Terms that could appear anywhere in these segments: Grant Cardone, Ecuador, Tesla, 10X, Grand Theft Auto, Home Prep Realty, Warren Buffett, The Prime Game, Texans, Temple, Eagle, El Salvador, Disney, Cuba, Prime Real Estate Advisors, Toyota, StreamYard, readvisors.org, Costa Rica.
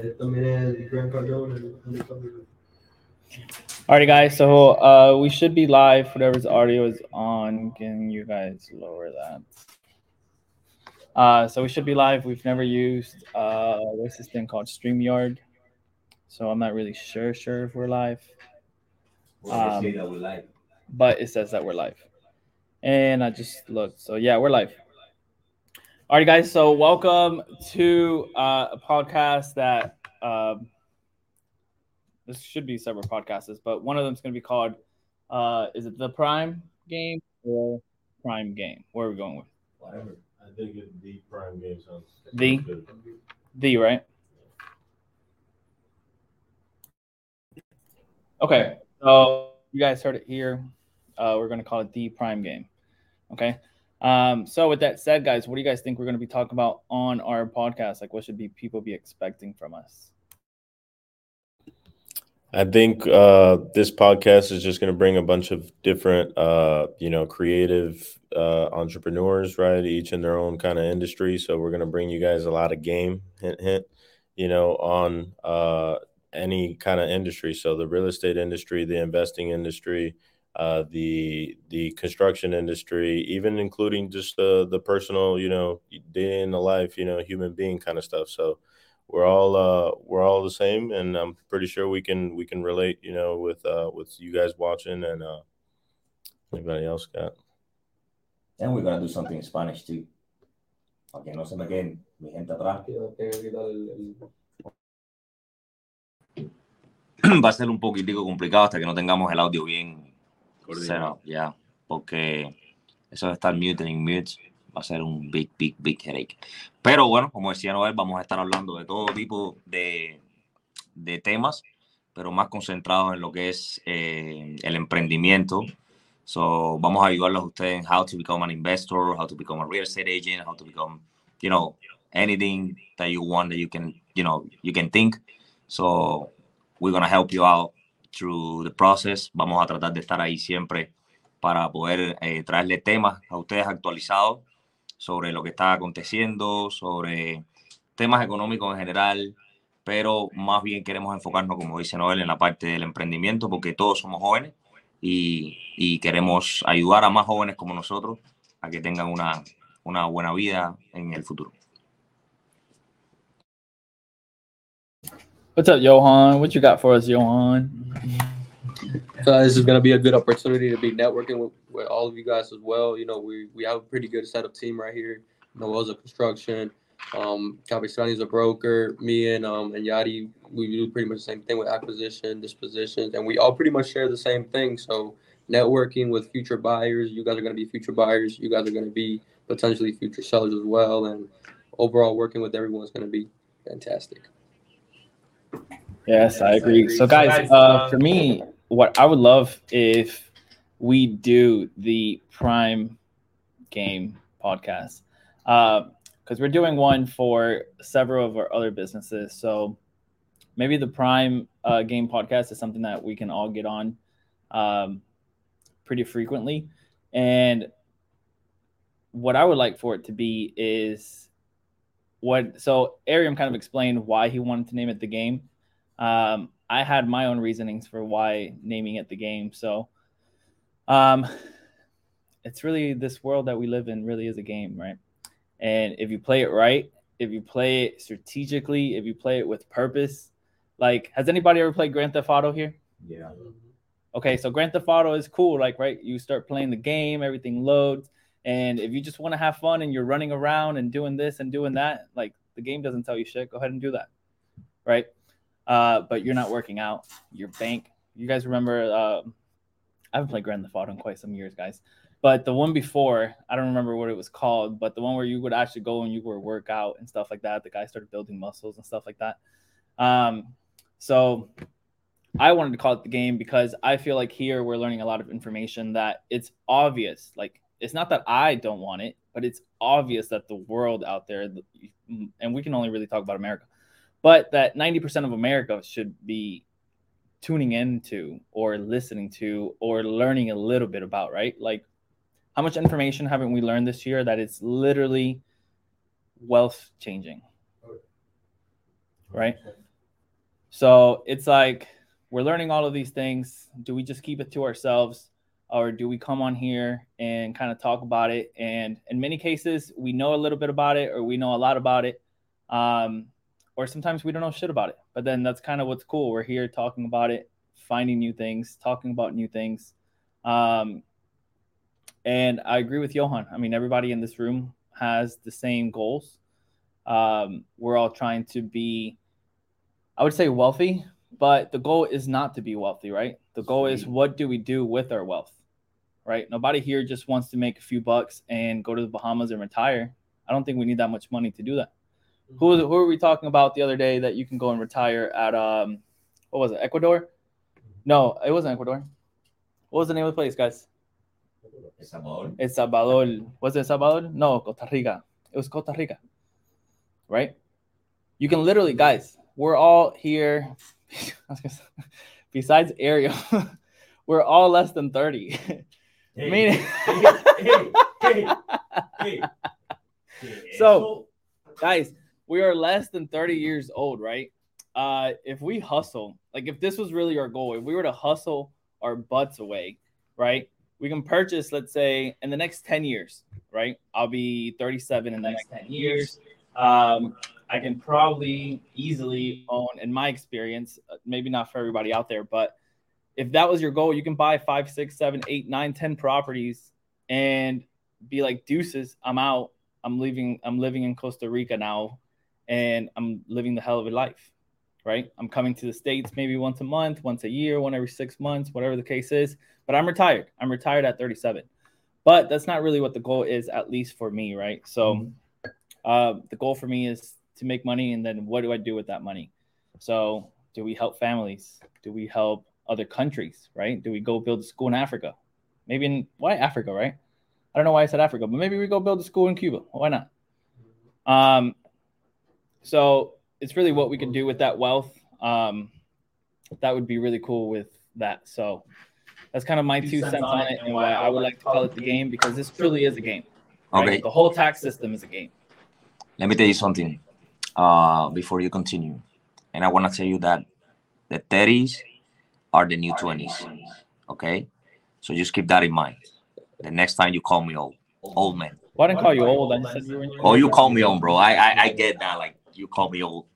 Grant Cardone and Alrighty guys, so we should be live. Whatever's audio is on, can you guys lower that? So we should be live. We've never used what's this thing called, StreamYard. So I'm not really sure if we're live. But it says that we're live. And I just looked. So yeah, we're live. All right, guys, so welcome to a podcast that this should be several podcasts, but one of them is going to be called, is it The Prime Game or Prime Game? Where are we going with? Whatever. I think it's The Prime Game sounds good. The, right? Okay, so you guys heard it here. We're going to call it The Prime Game, okay? So with that said, guys, what do you guys think we're going to be talking about on our podcast? Like, what should be people be expecting from us? I think this podcast is just going to bring a bunch of different, creative entrepreneurs, right? Each in their own kind of industry. So we're going to bring you guys a lot of game, hint, on any kind of industry. So the real estate industry, the investing industry, the construction industry, even including just the personal, day in the life, human being kind of stuff. So we're all the same, and I'm pretty sure we can relate, with you guys watching and anybody else got. And we're gonna do something in Spanish too. Okay, no se me queden mi gente atrás. Va a ser un poquitico complicado hasta que no tengamos el audio bien. Up, yeah, porque eso de estar mute va a ser un big headache. Pero bueno, como decía Noel, vamos a estar hablando de todo tipo de temas, pero más concentrados en lo que es el emprendimiento. So vamos a ayudarlos a ustedes en how to become an investor, how to become a real estate agent, how to become, anything that you want that you can think. So we're going to help you out through the process. Vamos a tratar de estar ahí siempre para poder traerle temas a ustedes actualizados sobre lo que está aconteciendo, sobre temas económicos en general, pero más bien queremos enfocarnos, como dice Noel, en la parte del emprendimiento, porque todos somos jóvenes y queremos ayudar a más jóvenes como nosotros a que tengan una buena vida en el futuro. What's up, Johan? What you got for us, Johan? So this is going to be a good opportunity to be networking with all of you guys as well. We have a pretty good setup team right here. Noel's a construction. Cabistani's a broker. Me and Yadi, we do pretty much the same thing with acquisition, dispositions, and we all pretty much share the same thing. So networking with future buyers. You guys are going to be future buyers. You guys are going to be potentially future sellers as well. And overall, working with everyone's going to be fantastic. Yes, I agree. So guys, for me, what I would love if we do the Prime Game podcast, because we're doing one for several of our other businesses. So maybe the Prime Game podcast is something that we can all get on pretty frequently. And what I would like for it to be is so Ariam kind of explained why he wanted to name it the game. I had my own reasonings for why naming it the game. So it's really, this world that we live in really is a game, right? And if you play it right, if you play it strategically, if you play it with purpose, like, has anybody ever played Grand Theft Auto here? Yeah. Okay, so Grand Theft Auto is cool, like, right? You start playing the game, everything loads. And if you just want to have fun and you're running around and doing this and doing that, like, the game doesn't tell you shit. Go ahead and do that, right? But you're not working out your bank. You guys remember, I haven't played Grand Theft Auto in quite some years, guys. But the one before, I don't remember what it was called, but the one where you would actually go and you would work out and stuff like that. The guy started building muscles and stuff like that. So I wanted to call it the game because I feel like here we're learning a lot of information that it's obvious. Like, it's not that I don't want it, but it's obvious that the world out there, and we can only really talk about America, but that 90% of America should be tuning into or listening to or learning a little bit about, right? Like, how much information haven't we learned this year that it's literally wealth changing, right? So it's like we're learning all of these things. Do we just keep it to ourselves, or do we come on here and kind of talk about it? And in many cases, we know a little bit about it, or we know a lot about it, or sometimes we don't know shit about it. But then that's kind of what's cool. We're here talking about it, finding new things, talking about new things. And I agree with Johan. I mean, everybody in this room has the same goals. We're all trying to be, I would say, wealthy, but the goal is not to be wealthy, right? The goal is, what do we do with our wealth, right? Nobody here just wants to make a few bucks and go to the Bahamas and retire. I don't think we need that much money to do that. Mm-hmm. Who were we talking about the other day that you can go and retire at, what was it, Ecuador? No, it wasn't Ecuador. What was the name of the place, guys? El Salvador. El Salvador. Was it El Salvador? No, Costa Rica. It was Costa Rica, right? You can literally, guys, we're all here, besides Ariel, we're all less than 30. Hey, meaning... So, guys, we are less than 30 years old, right? If we hustle, like if this was really our goal, if we were to hustle our butts away, right? We can purchase, let's say, in the next 10 years, right? I'll be 37 in the next 10 years. I can probably easily own, in my experience, maybe not for everybody out there, but if that was your goal, you can buy 5, 6, 7, 8, 9, 10 properties and be like, deuces, I'm out. I'm living in Costa Rica now, and I'm living the hell of a life, right? I'm coming to the States maybe once a month, once a year, one every 6 months, whatever the case is, but I'm retired. I'm retired at 37, but that's not really what the goal is, at least for me, right? So the goal for me is to make money, and then what do I do with that money? So do we help families? Do we help other countries, right? Do we go build a school in Africa? Maybe why Africa, right? I don't know why I said Africa, but maybe we go build a school in Cuba. Why not? So it's really what we can do with that wealth. That would be really cool with that. So that's kind of my 2 cents on it, and why I would like to call it the game, because this truly is a game. Right? Okay. The whole tax system is a game. Let me tell you something. Before you continue, and I want to tell you that the 30s are the new 20s, okay? So just keep that in mind. The next time you call me old man. Well, I didn't call you old. I said you were. Oh, you call me old, bro. I get that. Like, you call me old.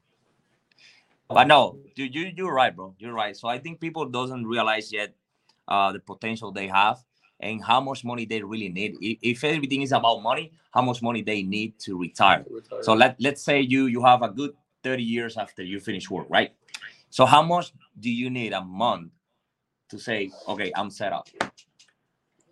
But no, dude, you're right, bro. You're right. So I think people doesn't realize yet the potential they have and how much money they really need. If everything is about money, how much money they need to retire. So let's say you have a good 30 years after you finish work, right? So how much do you need a month to say, okay, I'm set up?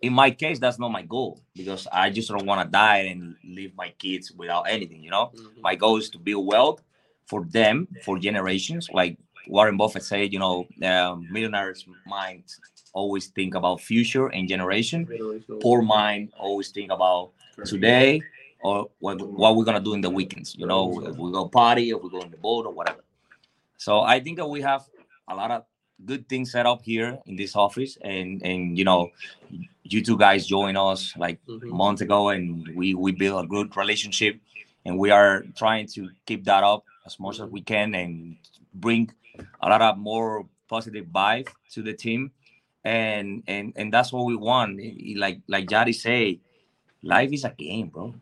In my case, that's not my goal, because I just don't want to die and leave my kids without anything, you know? Mm-hmm. My goal is to build wealth for them, for generations. Like Warren Buffett said, you know, millionaires' minds always think about future and generation. Poor mind always think about today, or what we're going to do in the weekends, you know, if we go party, or we go on the boat, or whatever. So I think that we have a lot of good things set up here in this office. And you know, you two guys joined us like a month ago, and we built a good relationship, and we are trying to keep that up as much as we can and bring a lot of more positive vibe to the team. And that's what we want. Like Jari say, life is a game, bro.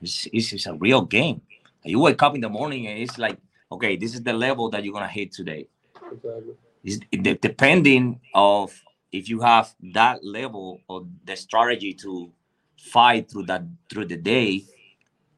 It's a real game. You wake up in the morning and it's like, okay, this is the level that you're going to hit today. Exactly. It's depending of if you have that level or the strategy to fight through the day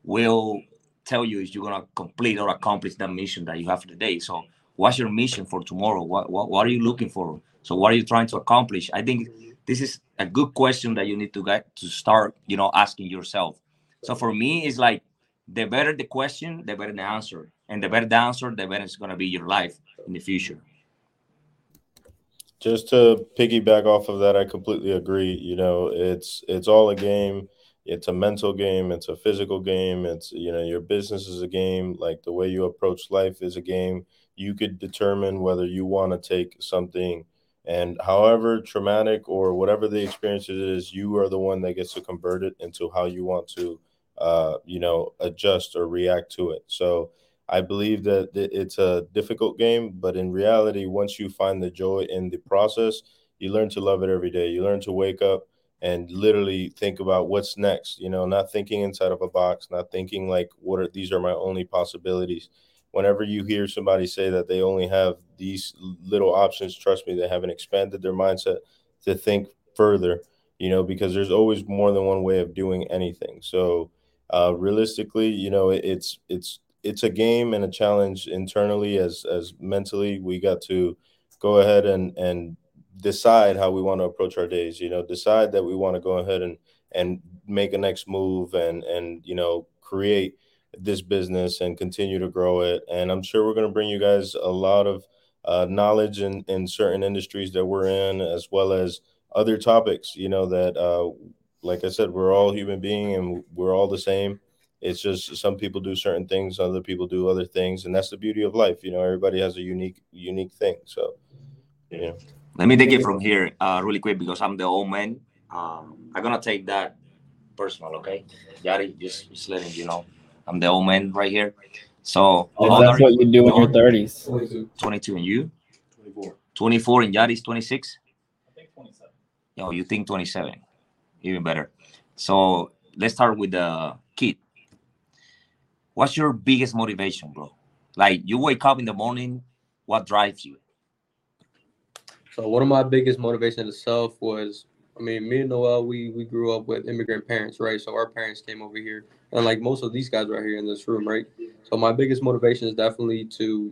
will tell you if you're going to complete or accomplish that mission that you have today. So what's your mission for tomorrow? What are you looking for? So what are you trying to accomplish? I think this is a good question that you need to get to start, you know, asking yourself. So for me, it's like the better the question, the better the answer. And the better the answer, the better it's going to be your life in the future. Just to piggyback off of that, I completely agree. You know, it's all a game. It's a mental game. It's a physical game. It's, you know, your business is a game. Like the way you approach life is a game. You could determine whether you want to take something, and however traumatic or whatever the experience it is, you are the one that gets to convert it into how you want to, you know, adjust or react to it. So I believe that it's a difficult game, but in reality, once you find the joy in the process, you learn to love it every day. You learn to wake up and literally think about what's next, you know, not thinking inside of a box, not thinking like, these are my only possibilities. Whenever you hear somebody say that they only have these little options, trust me, they haven't expanded their mindset to think further, you know, because there's always more than one way of doing anything. So realistically, you know, it's a game and a challenge internally as mentally we got to go ahead and decide how we want to approach our days, you know, decide that we want to go ahead and make a next move and, you know, create this business and continue to grow it. And I'm sure we're going to bring you guys a lot of knowledge in certain industries that we're in, as well as other topics, you know, that, like I said, we're all human beings and we're all the same. It's just some people do certain things, other people do other things. And that's the beauty of life. You know, everybody has a unique thing. So, you know. Let me take it from here really quick because I'm the old man. I'm going to take that personal, okay? Yari, just letting you know. I'm the old man right here. So that's what you do in your 30s. 22 and you? 24. 24 and Yadi's 26? I think 27. Yo, you think 27. Even better. So let's start with the kid. What's your biggest motivation, bro? Like you wake up in the morning, what drives you? So one of my biggest motivations itself was, I mean, me and Noel, we grew up with immigrant parents, right? So our parents came over here. And like most of these guys right here in this room, right? So my biggest motivation is definitely to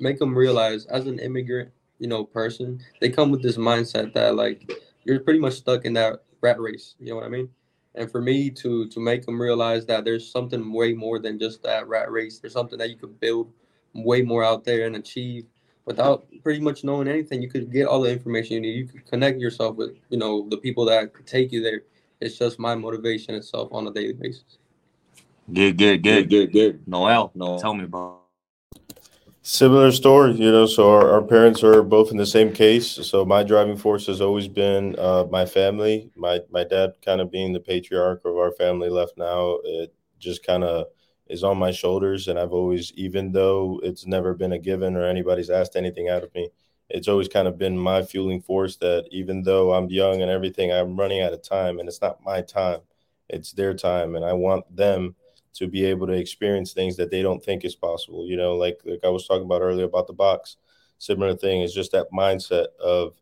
make them realize as an immigrant, you know, person, they come with this mindset that like you're pretty much stuck in that rat race. You know what I mean? And for me to make them realize that there's something way more than just that rat race. There's something that you could build way more out there and achieve without pretty much knowing anything. You could get all the information you need. You could connect yourself with, you know, the people that could take you there. It's just my motivation itself on a daily basis. Good. Noel, tell me, bro. Similar story, you know, so our parents are both in the same case. So my driving force has always been my family. My dad kind of being the patriarch of our family left now, it just kind of is on my shoulders. And I've always, even though it's never been a given or anybody's asked anything out of me, it's always kind of been my fueling force that even though I'm young and everything, I'm running out of time and it's not my time, it's their time. And I want them to be able to experience things that they don't think is possible. You know, like I was talking about earlier about the box, similar thing is just that mindset of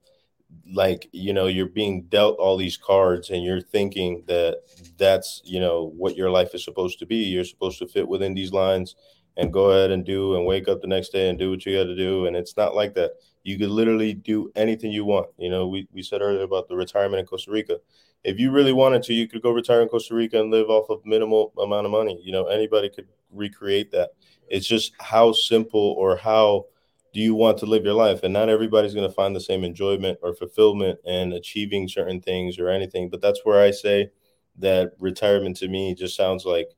like, you know, you're being dealt all these cards and you're thinking that that's, you know, what your life is supposed to be. You're supposed to fit within these lines and go ahead and do and wake up the next day and do what you got to do. And it's not like that. You could literally do anything you want. You know, we said earlier about the retirement in Costa Rica. If you really wanted to, you could go retire in Costa Rica and live off of minimal amount of money. You know, anybody could recreate that. It's just how simple or how do you want to live your life? And not everybody's going to find the same enjoyment or fulfillment in achieving certain things or anything. But that's where I say that retirement to me just sounds like,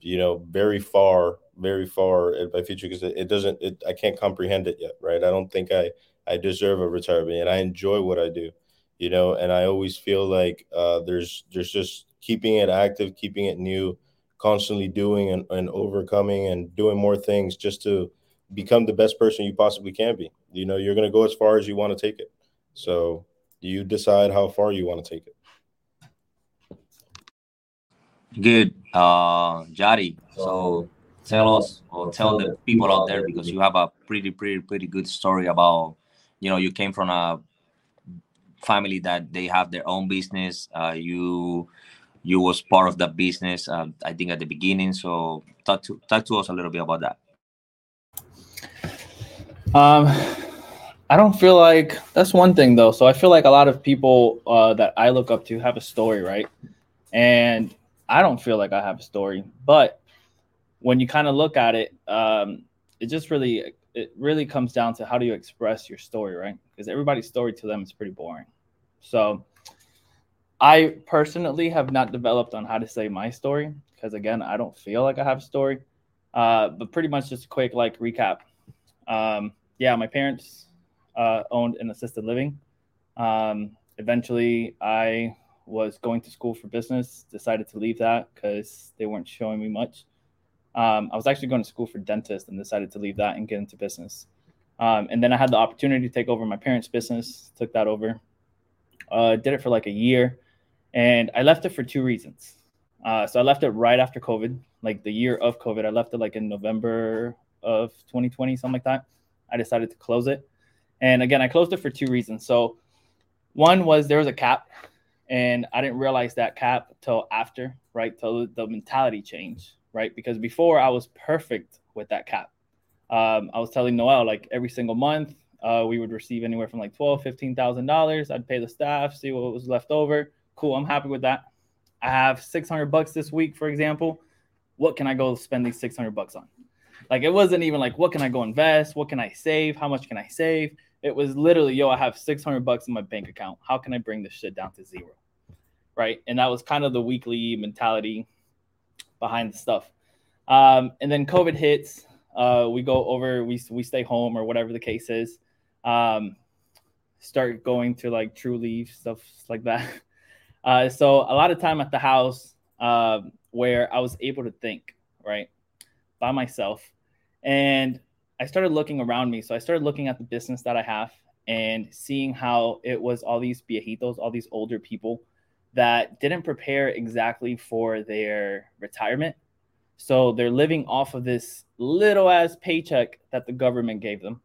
you know, very far in my future because it doesn't, I can't comprehend it yet, right? I don't think I deserve a retirement and I enjoy what I do. You know, and I always feel like there's just keeping it active, keeping it new, constantly doing and overcoming and doing more things just to become the best person you possibly can be. You know, you're going to go as far as you want to take it. So you decide how far you want to take it. Good. Jari, so tell us or tell the people out there because you have a pretty good story about, you know, you came from a family that they have their own business. You was part of that business, I think, at the beginning. So talk to us a little bit about that. I don't feel like that's one thing, though. So I feel like a lot of people that I look up to have a story, right? And I don't feel like I have a story. But when you kind of look at it, it really comes down to how do you express your story, right? Because everybody's story to them is pretty boring. So I personally have not developed on how to say my story because, again, I don't feel like I have a story. But pretty much just a quick like recap. My parents owned an assisted living. Eventually, I was going to school for business, decided to leave that because they weren't showing me much. I was actually going to school for dentist and decided to leave that and get into business. And then I had the opportunity to take over my parents' business, took that over, did it for like a year. And I left it for two reasons. So I left it right after COVID, like the year of COVID. I left it like in November of 2020, something like that. I decided to close it. And again, I closed it for two reasons. So one was there was a cap, and I didn't realize that cap till after, right? Till the mentality changed, right? Because before I was perfect with that cap. I was telling Noelle, like every single month, we would receive anywhere from like $12,000, $15,000. I'd pay the staff, see what was left over. Cool, I'm happy with that. I have $600 this week, for example. What can I go spend these $600 on? Like, it wasn't even like, what can I go invest? What can I save? How much can I save? It was literally, yo, I have $600 in my bank account. How can I bring this shit down to zero? Right. And that was kind of the weekly mentality behind the stuff. And then COVID hits. We go over, we stay home or whatever the case is. Start going to like True Leave, stuff like that. So a lot of time at the house where I was able to think, right, by myself. And I started looking around me. So I started looking at the business that I have and seeing how it was all these viejitos, all these older people that didn't prepare exactly for their retirement. So they're living off of this little ass paycheck that the government gave them.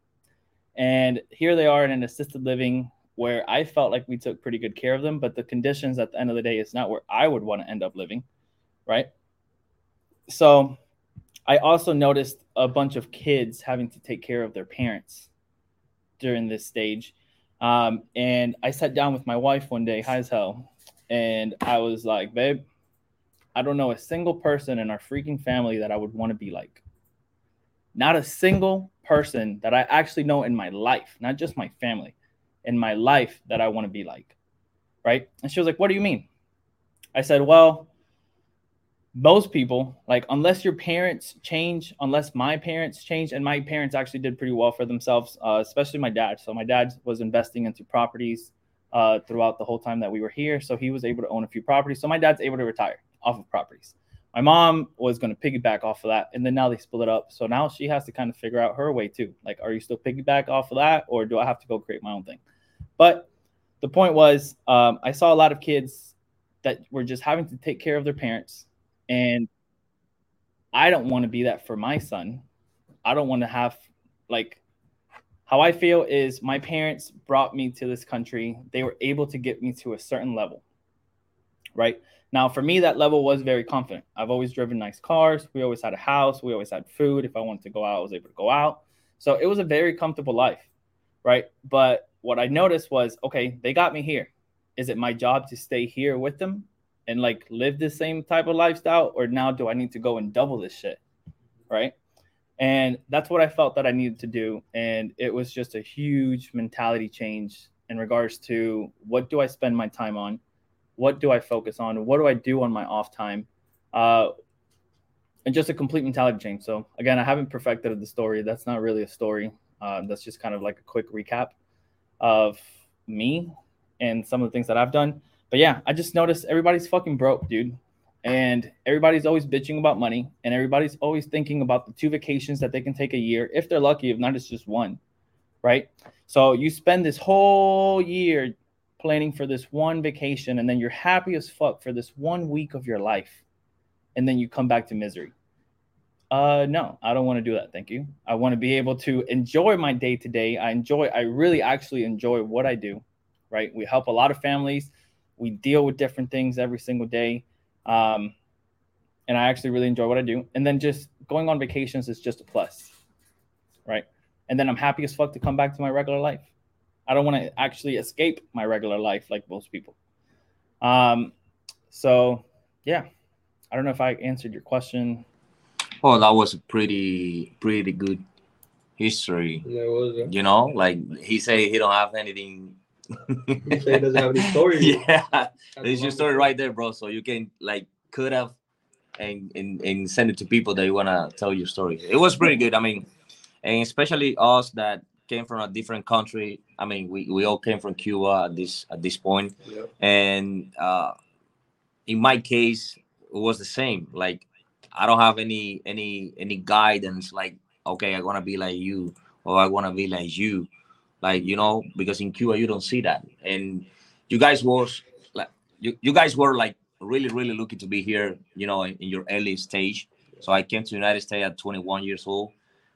And here they are in an assisted living where I felt like we took pretty good care of them, but the conditions at the end of the day is not where I would want to end up living, right? So I also noticed a bunch of kids having to take care of their parents during this stage. And I sat down with my wife one day, high as hell, and I was like, babe, I don't know a single person in our freaking family that I would want to be like. Not a single person that I actually know in my life, not just my family, in my life that I want to be like, right? And she was like, what do you mean? I said, well, most people, like, unless your parents change, unless my parents change, and my parents actually did pretty well for themselves, especially my dad. So my dad was investing into properties throughout the whole time that we were here. So he was able to own a few properties. So my dad's able to retire off of properties. My mom was going to piggyback off of that. And then now they split it up. So now she has to kind of figure out her way too. Like, are you still piggyback off of that? Or do I have to go create my own thing? But the point was, I saw a lot of kids that were just having to take care of their parents. And I don't want to be that for my son. I don't want to have, like, how I feel is my parents brought me to this country. They were able to get me to a certain level, right? Now, for me, that level was very confident. I've always driven nice cars. We always had a house. We always had food. If I wanted to go out, I was able to go out. So it was a very comfortable life, right? But what I noticed was, okay, they got me here. Is it my job to stay here with them and like live the same type of lifestyle? Or now do I need to go and double this shit, right? And that's what I felt that I needed to do. And it was just a huge mentality change in regards to what do I spend my time on? What do I focus on? What do I do on my off time? And just a complete mentality change. So again, I haven't perfected the story. That's not really a story. That's just kind of like a quick recap of me and some of the things that I've done. But yeah, I just noticed everybody's fucking broke, dude. And everybody's always bitching about money. And everybody's always thinking about the two vacations that they can take a year. If they're lucky, if not, it's just one, right? So you spend this whole year planning for this one vacation. And then you're happy as fuck for this 1 week of your life. And then you come back to misery. No, I don't want to do that. Thank you. I want to be able to enjoy my day to day. I really actually enjoy what I do, right? We help a lot of families. We deal with different things every single day. And I actually really enjoy what I do. And then just going on vacations is just a plus, right? And then I'm happy as fuck to come back to my regular life. I don't want to actually escape my regular life like most people. So, yeah. I don't know if I answered your question. Oh, that was a pretty good history. Yeah, it was, you know, like he said he don't have anything... He said he doesn't have any story. Yeah, it's your story right there, bro. So you can like cut off and send it to people that you want to tell your story. It was pretty good. I mean, and especially us that came from a different country. I mean, we all came from Cuba at this point. Yep. And in my case, it was the same. Like I don't have any guidance like, okay, I want to be like you, or I want to be like you. Like, you know, because in Cuba, you don't see that. And you guys was like, you guys were like really, really lucky to be here, you know, in your early stage. So I came to the United States at 21 years old,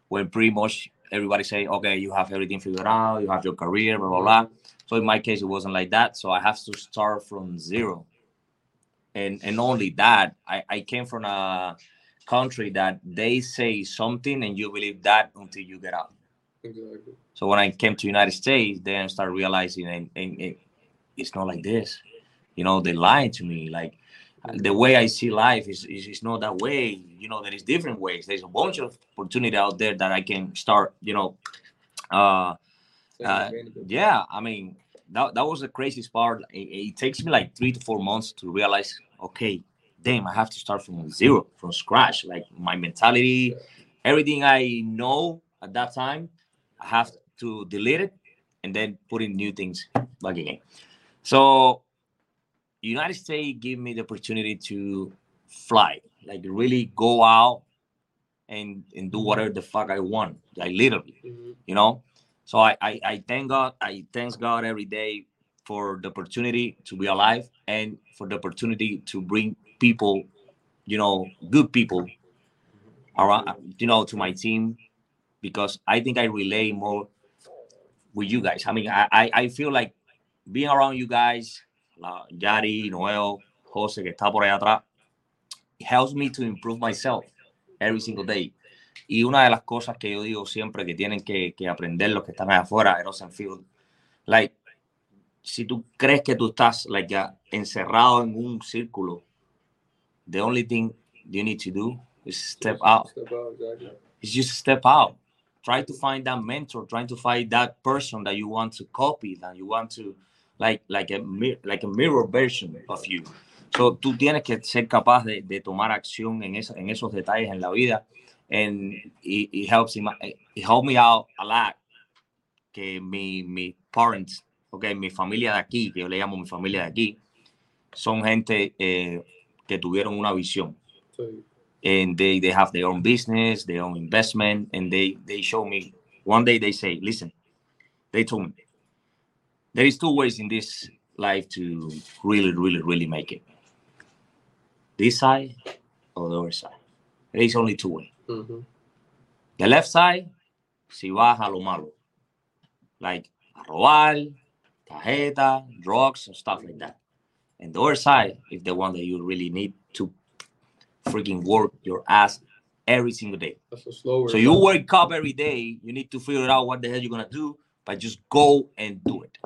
where pretty much everybody say, okay, you have everything figured out, you have your career, blah, blah, blah. So in my case, it wasn't like that. So I have to start from zero. And only that, I came from a country that they say something and you believe that until you get out. Exactly. So when I came to United States, then I started realizing and it's not like this. You know, they lied to me. Like, the way I see life is not that way. You know, there is different ways. There's a bunch of opportunity out there that I can start, you know. Yeah, I mean, that was the craziest part. It takes me like 3 to 4 months to realize, okay, damn, I have to start from zero, from scratch. Like my mentality, everything I know at that time, I have to delete it and then put in new things back again. So United States gave me the opportunity to fly, like really go out and do whatever the fuck I want, like literally, you know? So I thank God. I thank God every day for the opportunity to be alive and for the opportunity to bring people, you know, good people around, you know, to my team, because I think I relate more with you guys. I mean, I feel like being around you guys, Yari, Noel, Jose, que está por allá atrás, helps me to improve myself every single day. Y una de las cosas que yo digo siempre que tienen que aprender los que están allá afuera, like, si tú crees que tú estás like, encerrado en un círculo, the only thing you need to do is step out. It's just step out. Try to find that mentor, try to find that person that you want to copy, that you want to, like a mirror version of you. So tú tienes que ser capaz de tomar acción en esos detalles en la vida. And it helped me out a lot. Que mi parents, okay, mi familia de aquí, que yo le llamo mi familia de aquí, son gente que tuvieron una visión. Sí. And they have their own business, their own investment, and they show me. One day they say, listen, they told me, there is 2 ways in this life to really, really, really make it. This side or the other side. There is only 2 ways. The left side, si vas a lo malo, like a robar, tarjeta, drugs, and stuff like that. And the other side is the one that you really need to freaking work your ass every single day. That's a slower so you time. Wake up every day, you need to figure out what the hell you're going to do, but just go and do it.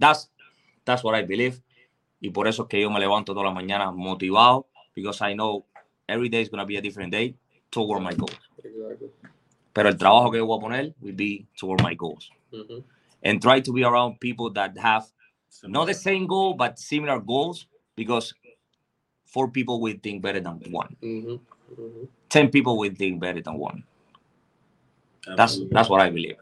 That's what I believe. Y por eso es que yo me levanto toda la mañana motivado, because I know every day is going to be a different day toward my goals. Exactly. Pero el trabajo que yo voy a poner will be toward my goals. And try to be around people that have not the same goal, but similar goals, because 4 people will think better than 1. 10 people will think better than 1. That's what I believe.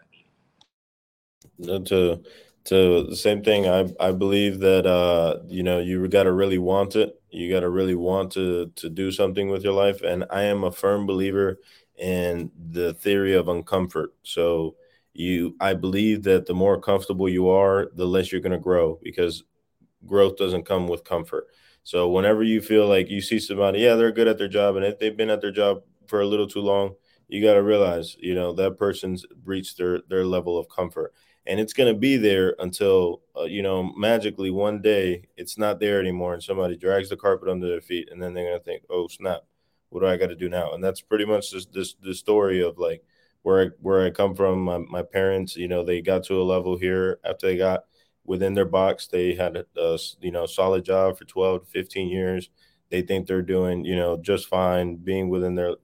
To the same thing, I believe that, you know, you got to really want it. You got to really want to do something with your life. And I am a firm believer in the theory of uncomfort. So I believe that the more comfortable you are, the less you're going to grow, because growth doesn't come with comfort. So whenever you feel like you see somebody, yeah, they're good at their job, and if they've been at their job for a little too long, you got to realize, you know, that person's reached their level of comfort. And it's going to be there until, you know, magically one day it's not there anymore and somebody drags the carpet under their feet, and then they're going to think, oh, snap, what do I got to do now? And that's pretty much the story of like where I come from. My parents, you know, they got to a level here after they got within their box. They had a you know, solid job for 12, 15 years. They think they're doing, you know, just fine being within their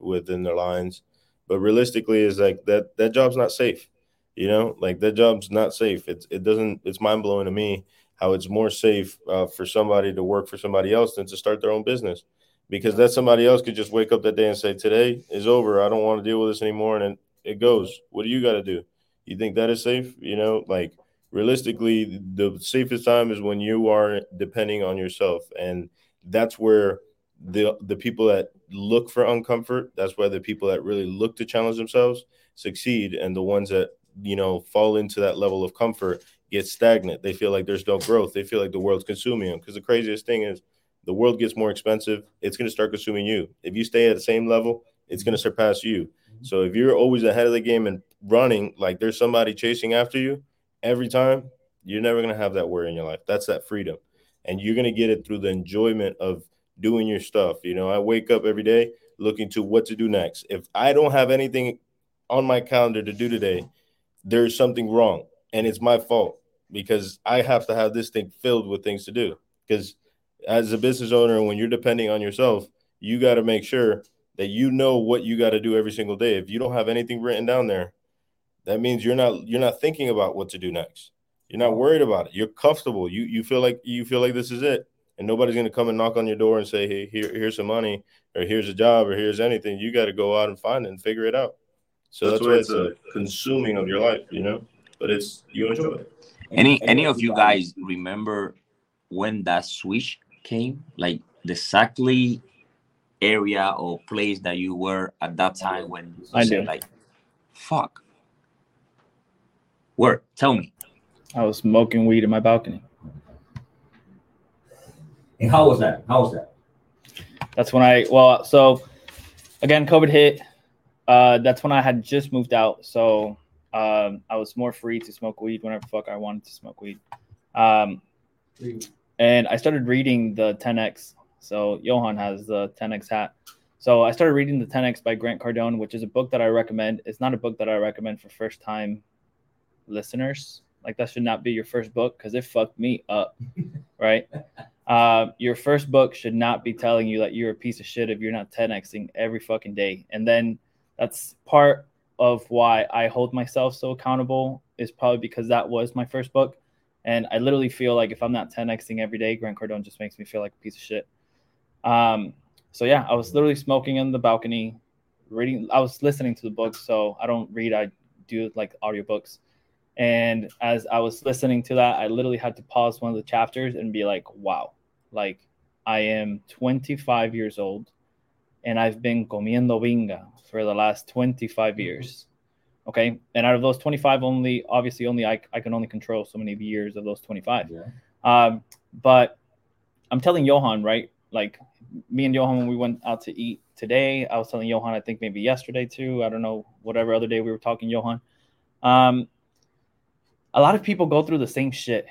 lines. But realistically, it's like that job's not safe. You know, like that job's not safe. It's mind blowing to me how it's more safe for somebody to work for somebody else than to start their own business, because that somebody else could just wake up that day and say, today is over. I don't want to deal with this anymore. And it goes. What do you got to do? You think that is safe? You know, like realistically, the safest time is when you are depending on yourself. And that's where the people that look for uncomfort, that's where the people that really look to challenge themselves succeed. And the ones that, you know, fall into that level of comfort get stagnant. They feel like there's no growth. They feel like the world's consuming them. Because the craziest thing is the world gets more expensive. It's going to start consuming you. If you stay at the same level, it's going to surpass you. Mm-hmm. So if you're always ahead of the game and running, like there's somebody chasing after you every time, you're never going to have that worry in your life. That's that freedom. And you're going to get it through the enjoyment of doing your stuff. You know, I wake up every day looking to what to do next. If I don't have anything on my calendar to do today, there's something wrong. And it's my fault because I have to have this thing filled with things to do. Because as a business owner, when you're depending on yourself, you got to make sure that you know what you got to do every single day. If you don't have anything written down there, that means you're not thinking about what to do next. You're not worried about it. You're comfortable. You feel like this is it. And nobody's going to come and knock on your door and say, hey, here's some money, or here's a job, or here's anything. You got to go out and find it and figure it out. So that's why it's a consuming of your life, you know, but it's you enjoy it. Any of you guys remember when that switch came? Like exactly area or place that you were at that time when you said like, fuck. Where? Tell me. I was smoking weed in my balcony. And how was that? That's when so again, COVID hit. That's when I had just moved out. So I was more free to smoke weed whenever the fuck I wanted to smoke weed. And I started reading the 10X. So Johan has the 10X hat. So I started reading the 10X by Grant Cardone, which is a book that I recommend. It's not a book that I recommend for first time listeners. Like that should not be your first book because it fucked me up, right? Your first book should not be telling you that you're a piece of shit if you're not 10Xing every fucking day. And then that's part of why I hold myself so accountable is probably because that was my first book. And I literally feel like if I'm not 10Xing every day, Grant Cardone just makes me feel like a piece of shit. So yeah, I was literally smoking in the balcony, reading. I was listening to the book. So I don't read. I do like audiobooks. And as I was listening to that, I literally had to pause one of the chapters and be like, wow. Like, I am 25 years old, and I've been comiendo binga for the last 25 years, okay? And out of those 25, I can only control so many years of those 25. Yeah. But I'm telling Johan, right? Like, me and Johan, when we went out to eat today, I was telling Johan, I think maybe yesterday too, I don't know, whatever other day we were talking, Johan. A lot of people go through the same shit,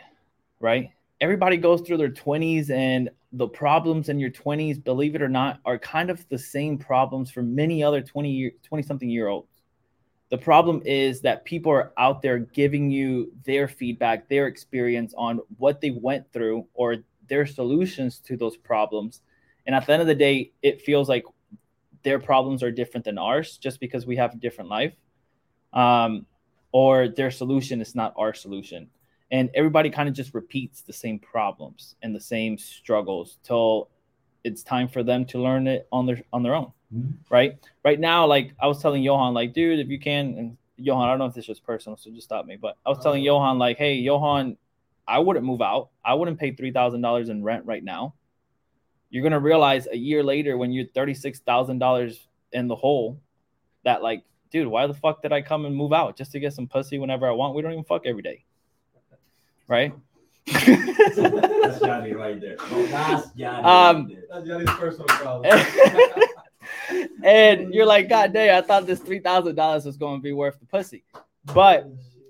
right? Everybody goes through their 20s, and the problems in your 20s, believe it or not, are kind of the same problems for many other 20-something-year-olds. The problem is that people are out there giving you their feedback, their experience on what they went through or their solutions to those problems. And at the end of the day, it feels like their problems are different than ours just because we have a different life, or their solution is not our solution. And everybody kind of just repeats the same problems and the same struggles till it's time for them to learn it on their own, mm-hmm. right? Right now, like I was telling Johan, like, dude, if you can, and Johan, I don't know if this is personal, so just stop me. But I was telling Johan, like, hey, Johan, I wouldn't move out. I wouldn't pay $3,000 in rent right now. You're going to realize a year later when you're $36,000 in the hole that like, dude, why the fuck did I come and move out just to get some pussy whenever I want? We don't even fuck every day. Right? That's Johnny right there. That's Johnny right there. That's Johnny's personal problem. And you're like, God damn, I thought this $3,000 was going to be worth the pussy. But,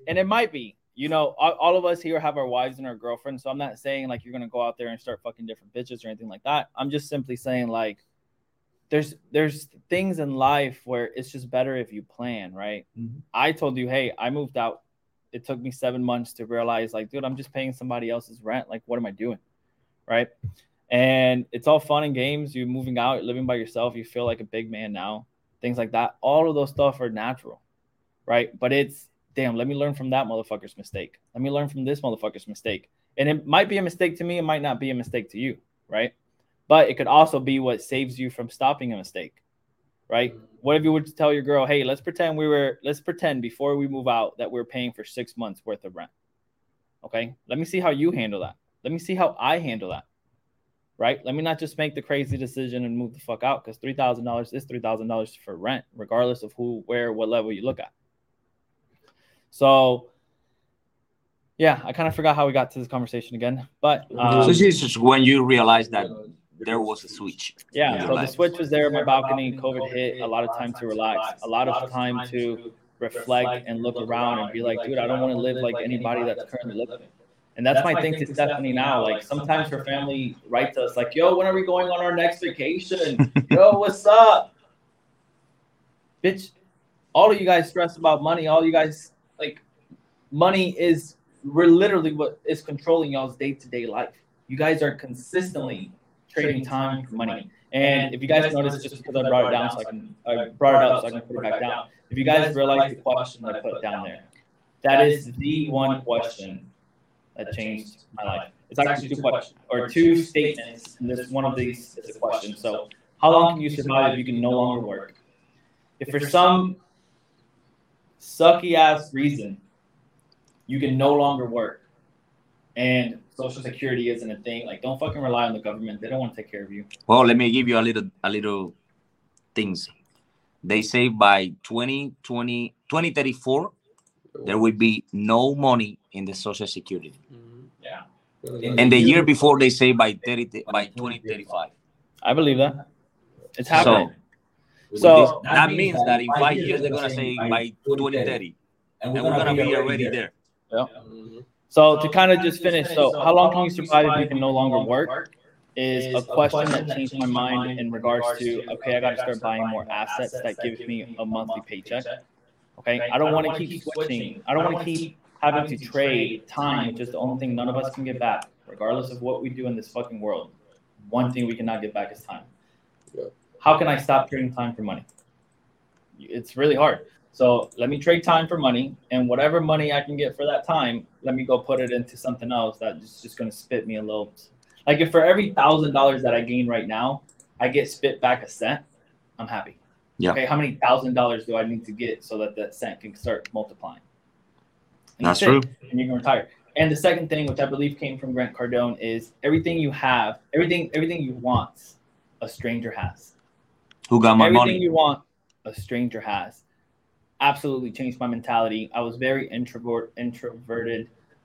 and it might be, you know, all of us here have our wives and our girlfriends. So I'm not saying like you're going to go out there and start fucking different bitches or anything like that. I'm just simply saying like, there's things in life where it's just better if you plan, right? Mm-hmm. I told you, hey, I moved out. It took me 7 months to realize, like, dude, I'm just paying somebody else's rent. Like, what am I doing? Right. And it's all fun and games. You're moving out, you're living by yourself. You feel like a big man now. Things like that. All of those stuff are natural. Right. But it's, damn, let me learn from that motherfucker's mistake. Let me learn from this motherfucker's mistake. And it might be a mistake to me. It might not be a mistake to you. Right. But it could also be what saves you from stopping a mistake. Right. What if you were to tell your girl, hey, let's pretend before we move out that we're paying for 6 months worth of rent. OK, let me see how you handle that. Let me see how I handle that. right? Let me not just make the crazy decision and move the fuck out, because $3,000 is $3,000 for rent, regardless of who, where, what level you look at. So, yeah, I kind of forgot how we got to this conversation again. But so this is when you realized that there was a switch. Yeah, so the switch was there in my balcony. COVID hit. A lot of time to relax. A lot of time to reflect and look around and be like, dude, I don't want to live like anybody that's currently living. And that's my thing to Stephanie now. Like, sometimes her family writes us like, yo, when are we going on our next vacation? Yo, what's up? Bitch, all of you guys stress about money. All you guys, like, money is literally what is controlling y'all's day-to-day life. You guys are consistently trading time for money. And if you guys notice, just because I brought it down, so I brought it up so I can put it back down. If you guys realize the question that I put down there, that is the one question that changed my life. It's actually two questions, or two statements, and this one of these is a question. So, how long can you survive if you can no longer work? If for some sucky ass reason you can no longer work, and Social Security isn't a thing, like, don't fucking rely on the government. They don't want to take care of you. Well, let me give you a little things. They say by 2034, there will be no money in the Social Security. Mm-hmm. Yeah. And the year before, they say by 2035. I believe that. It's happening. So that means that in 5 years, they're going to say by 2030. And we're going to be already there. Yeah. Mm-hmm. So to kind of just finish, so how long can you survive if you can no longer work is a question that changed my mind in regards to, okay, I got to start buying more assets that give me a monthly paycheck. Okay, I don't want to keep switching. I don't want to keep having to trade time, which is the only thing none of us can get back, regardless of what we do in this fucking world. One thing we cannot get back is time. How can I stop trading time for money? It's really hard. So let me trade time for money, and whatever money I can get for that time, let me go put it into something else that's just going to spit me a little. Like, if for every $1,000 that I gain right now, I get spit back a cent, I'm happy. Yeah. Okay, how many $1,000 do I need to get so that cent can start multiplying? And that's true. And you can retire. And the second thing, which I believe came from Grant Cardone, is everything you have, everything you want, a stranger has. Who got my money? Everything you want, a stranger has. Absolutely changed my mentality. I was very introverted.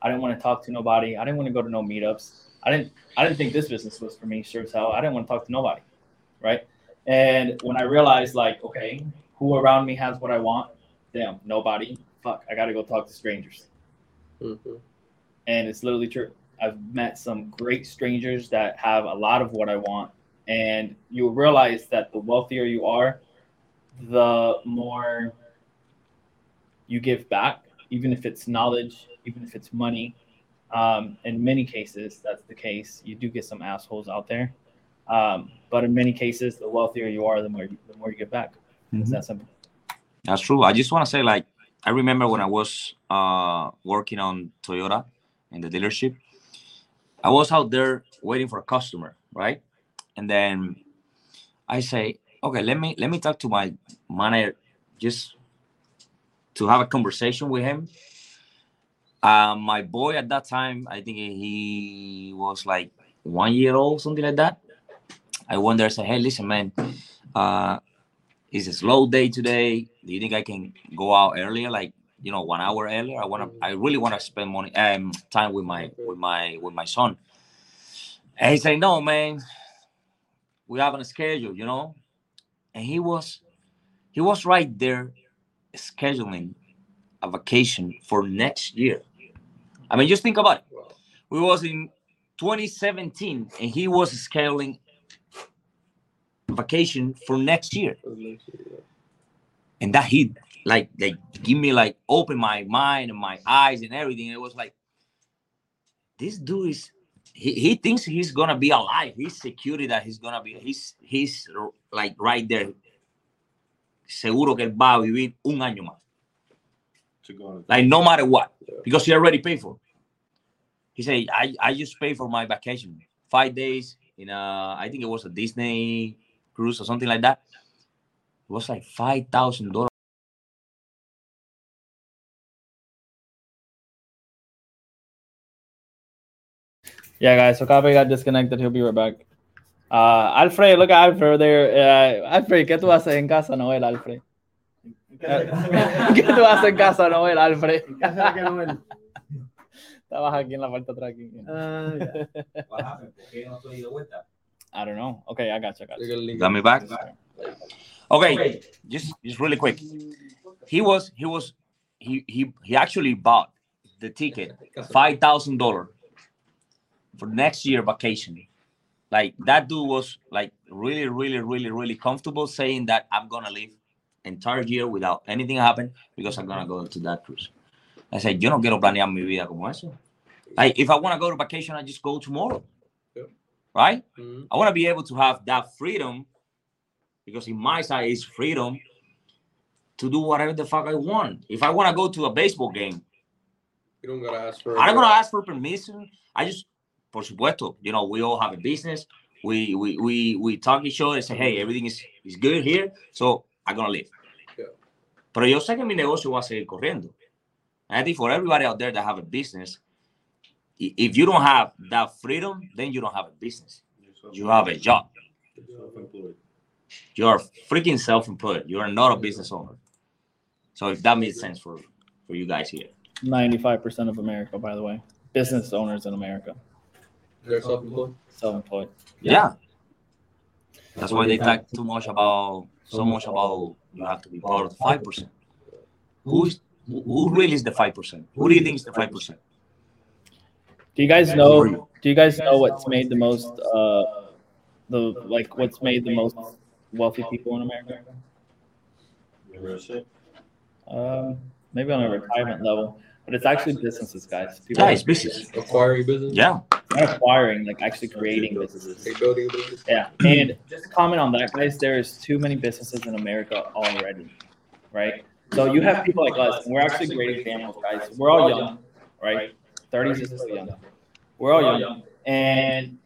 I didn't want to talk to nobody. I didn't want to go to no meetups. I didn't think this business was for me, sure as hell. I didn't want to talk to nobody, right? And when I realized, like, okay, who around me has what I want? Damn, nobody. Fuck, I got to go talk to strangers. Mm-hmm. And it's literally true. I've met some great strangers that have a lot of what I want. And you'll realize that the wealthier you are, the more you give back, even if it's knowledge, even if it's money. In many cases, that's the case. You do get some assholes out there. But in many cases, the wealthier you are, the more you give back. Mm-hmm. It's that simple. That's true. I just want to say, like, I remember when I was working on Toyota in the dealership, I was out there waiting for a customer, right? And then I say, okay, let me talk to my manager, just to have a conversation with him. My boy at that time, I think he was like 1 year old, something like that. I went there and said, hey, listen, man, it's a slow day today. Do you think I can go out earlier? Like, 1 hour earlier. I really want to spend time with my son. And he said, no, man, we have a schedule, And he was right there, scheduling a vacation for next year. I mean, just think about it. We was in 2017 and he was scheduling vacation for next year. And that he like give me, like, open my mind and my eyes and everything. It was like, this dude is he thinks he's gonna be alive. He's secure that he's gonna be he's like right there. Seguro que él va a vivir un año más. Like, no matter what, because he already paid for it. He said, I just paid for my vacation. 5 days in I think it was a Disney cruise or something like that. It was like $5,000. Yeah, guys, so Kabe got disconnected. He'll be right back. Alfred, look at Alfred there. Alfred, ¿qué tú haces en casa, Noel, Alfred? ¿Qué tú haces en casa, Noel, Alfred? ¿Qué haces en casa, Noel? Estabas aquí en la parte atrás. Yeah. What happened? ¿Por qué no estoy de vuelta? I don't know. Okay, I got you. Got me back. Okay, just really quick. He actually bought the ticket, $5,000 for next year vacation. Like, that dude was like really, really, really, really comfortable saying that I'm gonna live entire year without anything happen because I'm gonna go to that cruise. I said, yo no quiero planear mi vida como eso. Like, if I wanna go to vacation, I just go tomorrow. Right? Mm-hmm. I want to be able to have that freedom, because in my side is freedom to do whatever the fuck I want. If I want to go to a baseball game, you don't gotta ask for. I'm not gonna ask for permission. I just, por supuesto, you know, we all have a business. We talk each other and say, hey, everything is good here, so I'm gonna leave. Yeah. Pero yo sé que mi negocio va a seguir corriendo. And I think for everybody out there that have a business, if you don't have that freedom, then you don't have a business. You have a job. You're freaking self-employed. You're not a business owner. So if that makes sense for you guys here. 95% of America, by the way. Business owners in America. They're self-employed? Self-employed. Yeah. That's why they talk so much about you have to be part of the 5%. Who really is the 5%? Who do you think is the 5%? Do you guys know what's made the most what's made the most wealthy people in America? Maybe on a retirement level, but it's actually businesses, guys. People it's business. Acquiring business. Yeah. Not acquiring, like actually creating businesses. Building business. Yeah. And just to comment on that, guys, there's too many businesses in America already. Right? So you have people like us, and we're actually creating families, guys. We're all young, right? 30s is still young. We're all young. And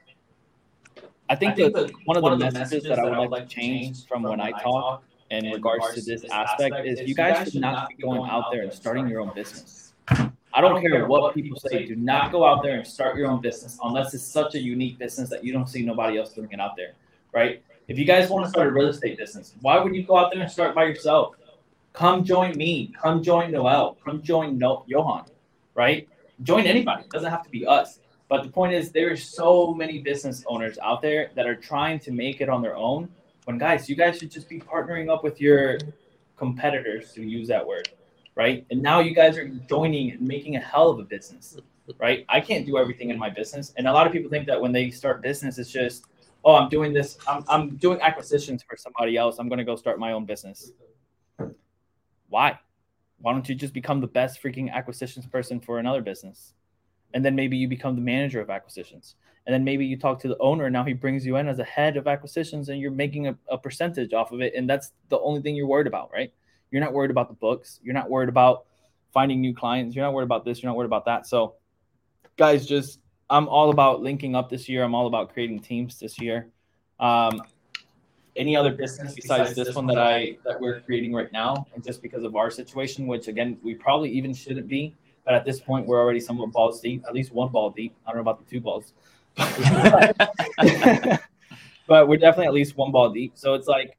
I think that one of the messages that I would like to change from when I talk in regards to this aspect is you guys should not be going out there and starting your own business. I don't care what people say. Do not go out there and start your own business unless it's such a unique business that you don't see nobody else doing it out there, right? If you guys want to start a real estate business, why would you go out there and start by yourself? Come join me. Come join Noel. Come join Johan, right? Join anybody. It doesn't have to be us. But the point is, there are so many business owners out there that are trying to make it on their own. When, guys, you guys should just be partnering up with your competitors, to use that word, right? And now you guys are joining and making a hell of a business, right? I can't do everything in my business. And a lot of people think that when they start business, it's just, oh, I'm doing this. I'm doing acquisitions for somebody else. I'm going to go start my own business. Why? Why don't you just become the best freaking acquisitions person for another business? And then maybe you become the manager of acquisitions. And then maybe you talk to the owner, and now he brings you in as a head of acquisitions, and you're making a percentage off of it. And that's the only thing you're worried about, right? You're not worried about the books. You're not worried about finding new clients. You're not worried about this. You're not worried about that. So, guys, I'm all about linking up this year. I'm all about creating teams this year. Any other business besides this one that we're creating right now, and just because of our situation, which again we probably even shouldn't be, but at this point we're already somewhat balls deep, at least one ball deep. I don't know about the two balls, but we're definitely at least one ball deep. So it's like,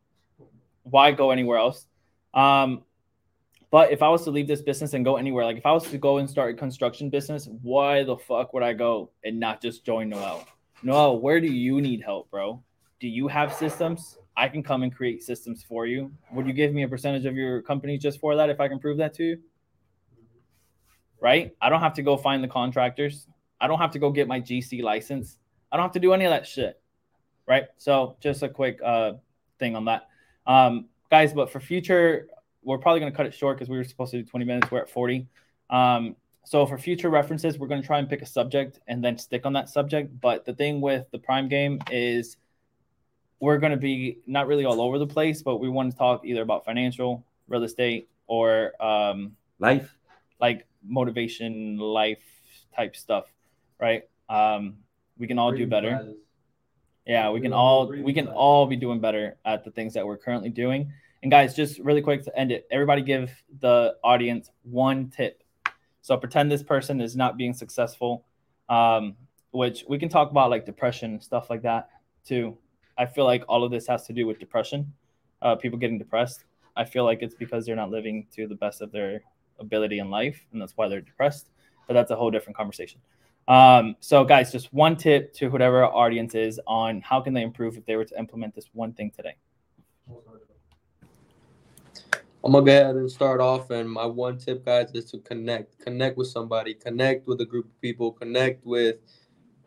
why go anywhere else? But if I was to leave this business and go anywhere, like if I was to go and start a construction business, why the fuck would I go and not just join Noel? Noel, where do you need help, bro? Do you have systems? I can come and create systems for you. Would you give me a percentage of your company just for that if I can prove that to you? Right? I don't have to go find the contractors. I don't have to go get my GC license. I don't have to do any of that shit. Right? So just a quick thing on that. Guys, but for future, we're probably going to cut it short because we were supposed to do 20 minutes. We're at 40. So for future references, we're going to try and pick a subject and then stick on that subject. But the thing with the Prime Game is we're going to be not really all over the place, but we want to talk either about financial, real estate, or life, like motivation, life type stuff, right? We can all do better. Yeah, we can all be doing better at the things that we're currently doing. And guys, just really quick to end it, everybody give the audience one tip. So pretend this person is not being successful, which we can talk about like depression and stuff like that too. I feel like all of this has to do with depression, people getting depressed. I feel like it's because they're not living to the best of their ability in life, and that's why they're depressed. But that's a whole different conversation. So guys, just one tip to whatever our audience is on how can they improve if they were to implement this one thing today. I'm going to go ahead and start off. And my one tip, guys, is to connect with somebody, connect with a group of people, connect with,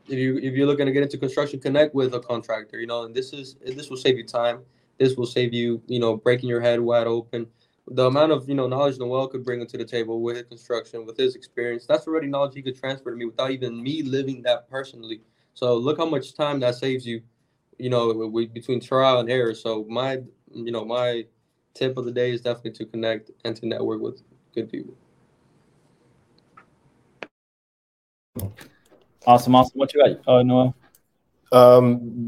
if you're looking to get into construction, connect with a contractor, you know, and this will save you time. This will save you, you know, breaking your head wide open. The amount of, you know, knowledge Noel could bring to the table with his construction, with his experience, that's already knowledge he could transfer to me without even me living that personally. So look how much time that saves you, you know, between trial and error. So my tip of the day is definitely to connect and to network with good people. Awesome. What you got, Noel?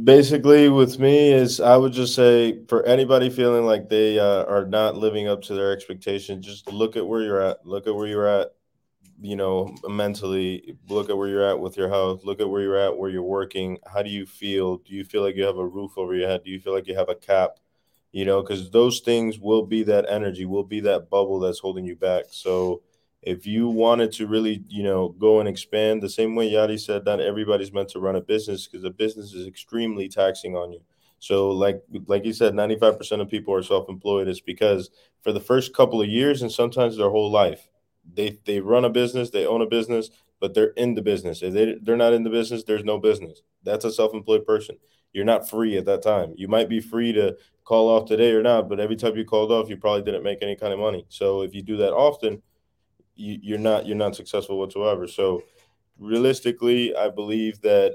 Basically with me is I would just say for anybody feeling like they are not living up to their expectations, just look at where you're at. Look at where you're at, you know, mentally. Look at where you're at with your health. Look at where you're at, where you're working. How do you feel? Do you feel like you have a roof over your head? Do you feel like you have a cap? You know, because those things will be that energy, will be that bubble that's holding you back. So if you wanted to really, you know, go and expand the same way Yadi said, not everybody's meant to run a business because the business is extremely taxing on you. So like you said, 95% of people are self-employed. It's because for the first couple of years and sometimes their whole life, they run a business, they own a business, but they're in the business. If they're not in the business, there's no business. That's a self-employed person. You're not free at that time. You might be free to call off today or not, but every time you called off, you probably didn't make any kind of money. So if you do that often, you're not successful whatsoever. So realistically, I believe that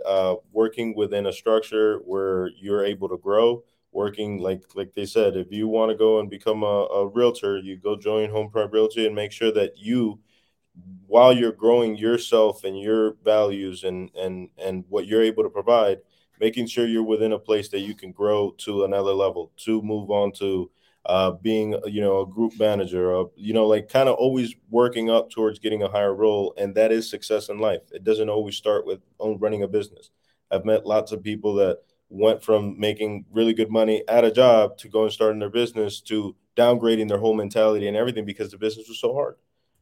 working within a structure where you're able to grow, working like they said, if you want to go and become a realtor, you go join Home Prep Realty and make sure that you, while you're growing yourself and your values and what you're able to provide, making sure you're within a place that you can grow to another level, to move on to being, you know, a group manager, you know, like kind of always working up towards getting a higher role. And that is success in life. It doesn't always start with running a business. I've met lots of people that went from making really good money at a job to go and starting their business to downgrading their whole mentality and everything because the business was so hard.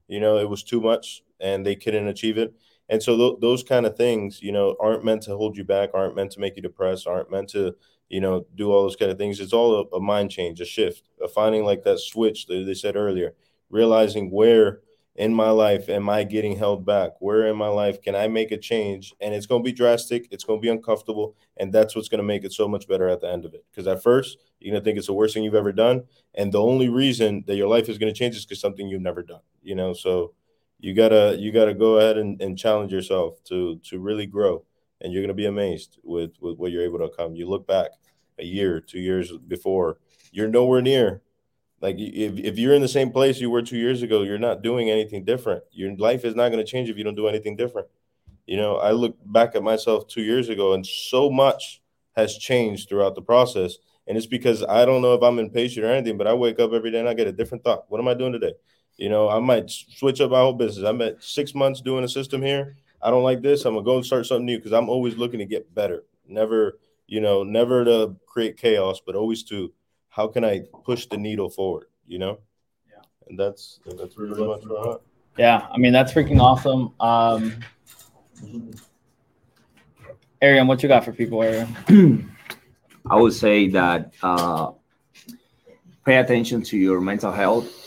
You know, it was too much and they couldn't achieve it. And so those kind of things, you know, aren't meant to hold you back, aren't meant to make you depressed, aren't meant to, you know, do all those kind of things. It's all a mind change, a shift, a finding like that switch that they said earlier, realizing where in my life am I getting held back? Where in my life can I make a change? And it's going to be drastic. It's going to be uncomfortable. And that's what's going to make it so much better at the end of it. Because at first, you're going to think it's the worst thing you've ever done. And the only reason that your life is going to change is because something you've never done, you know, so you gotta go ahead and challenge yourself to really grow. And you're going to be amazed with what you're able to accomplish. You look back a year, 2 years before, you're nowhere near. Like if you're in the same place you were 2 years ago, you're not doing anything different. Your life is not going to change if you don't do anything different. You know, I look back at myself 2 years ago and so much has changed throughout the process. And it's because I don't know if I'm impatient or anything, but I wake up every day and I get a different thought. What am I doing today? You know, I might switch up my whole business. I'm at 6 months doing a system here. I don't like this. I'm going to go and start something new because I'm always looking to get better. Never to create chaos, but always to how can I push the needle forward, you know? Yeah. And that's really much what I want. Yeah. I mean, that's freaking awesome. Arian, what you got for people, Arian? I would say that pay attention to your mental health.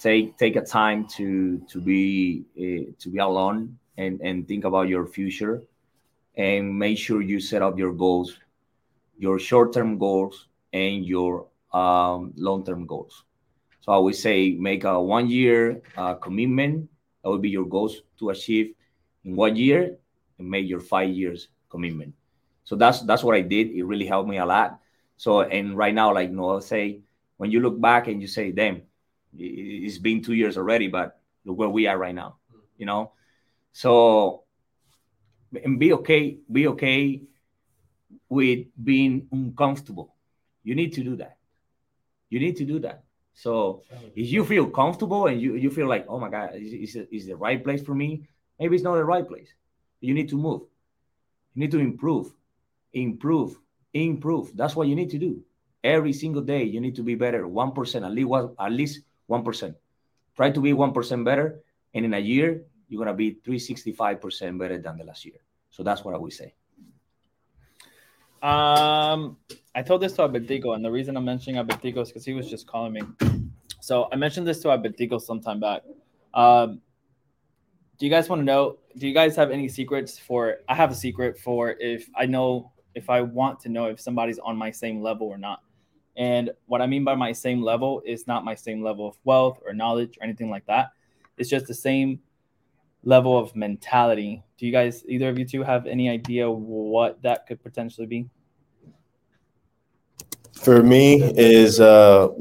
Take a time to be alone. And think about your future and make sure you set up your goals, your short-term goals and your long-term goals. So I would say make a 1 year commitment. That would be your goals to achieve in 1 year and make your 5 years commitment. So that's what I did. It really helped me a lot. So, and right now, like Noel say, when you look back and you say, damn, it's been 2 years already, but look where we are right now, you know? So, and be okay with being uncomfortable. You need to do that. So if you feel comfortable and you feel like, oh my God, is the right place for me? Maybe it's not the right place. You need to move. You need to improve. improve. That's what you need to do. Every single day, you need to be better, 1%, at least 1%. Try to be 1% better, and in a year, you're going to be 365% better than the last year. So that's what I would say. I told this to Abetico, and the reason I'm mentioning Abetico is because he was just calling me. So I mentioned this to Abetico sometime back. Do you guys want to know, do you guys have any secrets for, I have a secret for if I want to know if somebody's on my same level or not. And what I mean by my same level is not my same level of wealth or knowledge or anything like that. It's just the same level of mentality. Do you guys, either of you two, have any idea what that could potentially be? For me is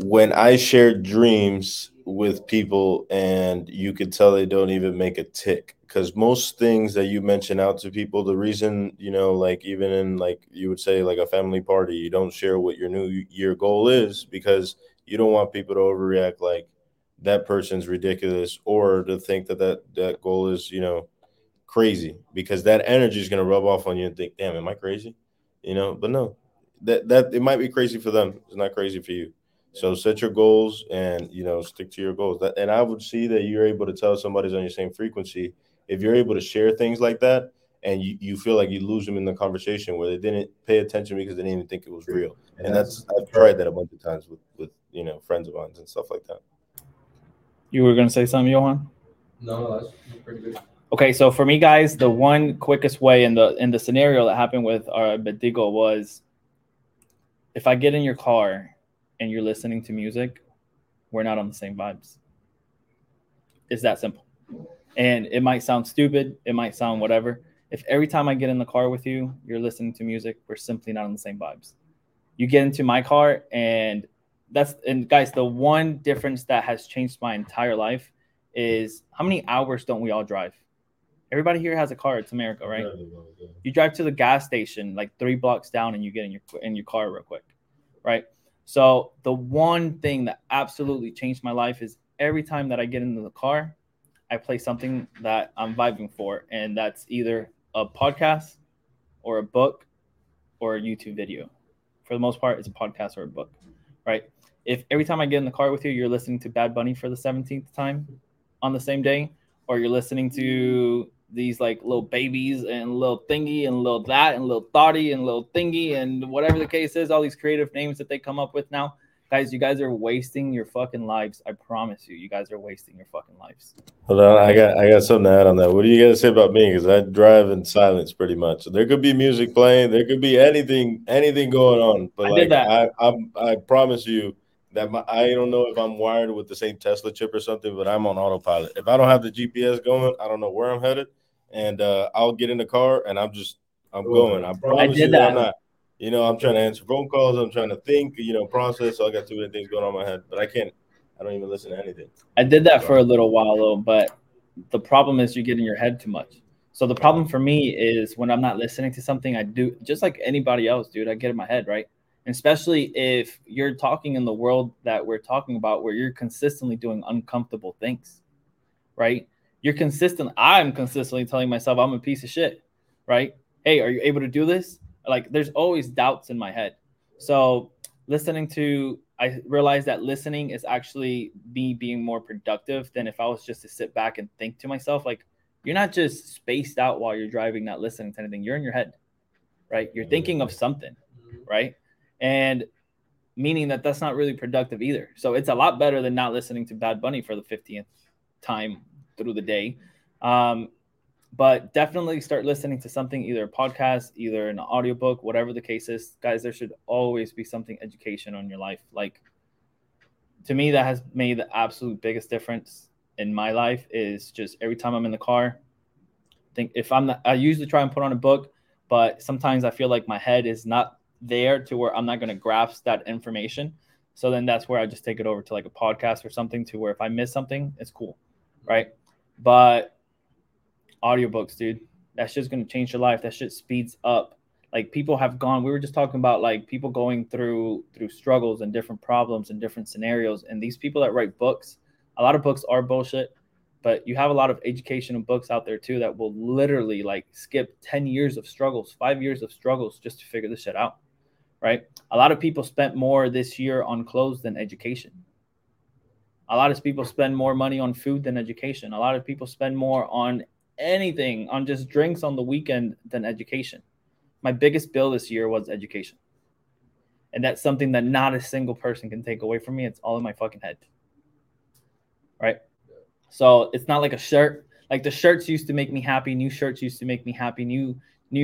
when I share dreams with people and you could tell they don't even make a tick, because most things that you mention out to people, the reason, you know, like even in like you would say like a family party, you don't share what your new year goal is because you don't want people to overreact like that person's ridiculous or to think that goal is, you know, crazy, because that energy is going to rub off on you and think, damn, am I crazy? You know, but no, that it might be crazy for them. It's not crazy for you. So set your goals and, you know, stick to your goals. And I would see that you're able to tell somebody's on your same frequency if you're able to share things like that and you feel like you lose them in the conversation where they didn't pay attention because they didn't even think it was real. And that's, I've tried that a bunch of times with you know, friends of mine and stuff like that. You were going to say something, Johan? No, that's pretty good. Okay, so for me, guys, the one quickest way in the scenario that happened with our Bedigo was if I get in your car and you're listening to music, we're not on the same vibes. It's that simple. And it might sound stupid. It might sound whatever. If every time I get in the car with you, you're listening to music, we're simply not on the same vibes. You get into my car, and guys, the one difference that has changed my entire life is how many hours don't we all drive? Everybody here has a car. It's America, right? Yeah. You drive to the gas station like 3 blocks down and you get in your car real quick, right? So the one thing that absolutely changed my life is every time that I get into the car, I play something that I'm vibing for, and that's either a podcast or a book or a YouTube video. For the most part, it's a podcast or a book, right? If every time I get in the car with you, you're listening to Bad Bunny for the 17th time on the same day, or you're listening to these like little babies and little thingy and little that and little thotty and little thingy and whatever the case is, all these creative names that they come up with now. Guys, you guys are wasting your fucking lives. I promise you, you guys are wasting your fucking lives. Hold on, I got something to add on that. What do you guys say about me? Because I drive in silence pretty much. So there could be music playing, there could be anything going on. But I promise you that I don't know if I'm wired with the same Tesla chip or something, but I'm on autopilot. If I don't have the GPS going, I don't know where I'm headed. And I'll get in the car and I'm going. I promise you that I'm not. You know, I'm trying to answer phone calls. I'm trying to think, you know, process. So I got too many things going on in my head, but I don't even listen to anything. I did that for a little while, though, but the problem is you get in your head too much. So the problem for me is when I'm not listening to something, I do just like anybody else, dude. I get in my head, right? And especially if you're talking in the world that we're talking about where you're consistently doing uncomfortable things, right? I'm consistently telling myself I'm a piece of shit, right? Hey, are you able to do this? Like, there's always doubts in my head. So I realized that listening is actually me being more productive than if I was just to sit back and think to myself. Like, you're not just spaced out while you're driving, not listening to anything. You're in your head, right? You're thinking of something, right? And meaning that that's not really productive either. So it's a lot better than not listening to Bad Bunny for the 15th time through the day. But definitely start listening to something, either a podcast, either an audiobook, whatever the case is. Guys, there should always be something educational in your life. Like, to me, that has made the absolute biggest difference in my life is just every time I'm in the car, I usually try and put on a book, but sometimes I feel like my head is not there to where I'm not going to grasp that information. So then that's where I just take it over to like a podcast or something to where if I miss something, it's cool, right? But audiobooks, dude, that's just going to change your life. That shit speeds up. Like, we were just talking about like people going through struggles and different problems and different scenarios, and these people that write books, a lot of books are bullshit, but you have a lot of educational books out there too that will literally like skip 10 years of struggles, 5 years of struggles just to figure this shit out, right? A lot of people spent more this year on clothes than education. A lot of people spend more money on food than education. A lot of people spend more on anything, on just drinks on the weekend than education. My biggest bill this year was education. And that's something that not a single person can take away from me. It's all in my fucking head, right? So it's not like a shirt. Like the shirts used to make me happy. New shirts used to make me happy.